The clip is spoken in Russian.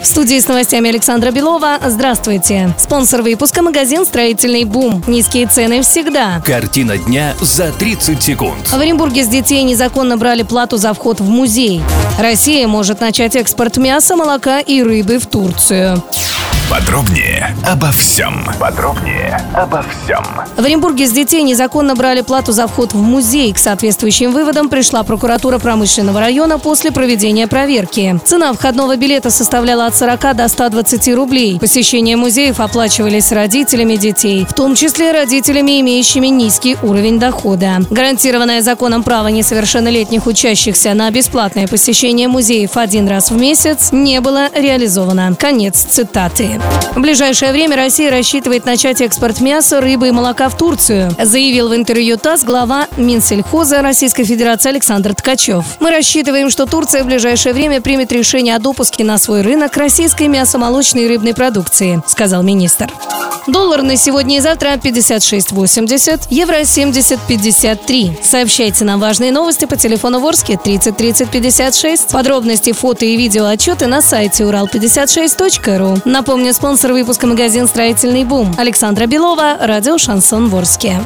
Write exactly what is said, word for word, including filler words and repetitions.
В студии с новостями Александра Белова. Здравствуйте. Спонсор выпуска — магазин «Строительный бум». Низкие цены всегда. Картина дня за тридцать секунд. В Оренбурге с детей незаконно брали плату за вход в музей. Россия может начать экспорт мяса, молока и рыбы в Турцию. Подробнее обо всем. Подробнее обо всем. В Оренбурге с детей незаконно брали плату за вход в музей. К соответствующим выводам пришла прокуратура промышленного района после проведения проверки. Цена входного билета составляла от сорока до ста двадцати рублей. Посещение музеев оплачивались родителями детей, в том числе родителями, имеющими низкий уровень дохода. Гарантированное законом право несовершеннолетних учащихся на бесплатное посещение музеев один раз в месяц не было реализовано. Конец цитаты. В ближайшее время Россия рассчитывает начать экспорт мяса, рыбы и молока в Турцию, заявил в интервью ТАСС глава Минсельхоза Российской Федерации Александр Ткачев. Мы рассчитываем, что Турция в ближайшее время примет решение о допуске на свой рынок российской мясомолочной и рыбной продукции, сказал министр. Доллар на сегодня и завтра пятьдесят шесть восемьдесят, евро семьдесят пятьдесят три. Сообщайте нам важные новости по телефону Ворске тридцать тридцать пятьдесят шесть. Подробности, фото и видеоотчеты на сайте урал пятьдесят шесть точка ру. Напомню, спонсор выпуска — магазин «Строительный бум». Александра Белова, радио «Шансон» Ворске.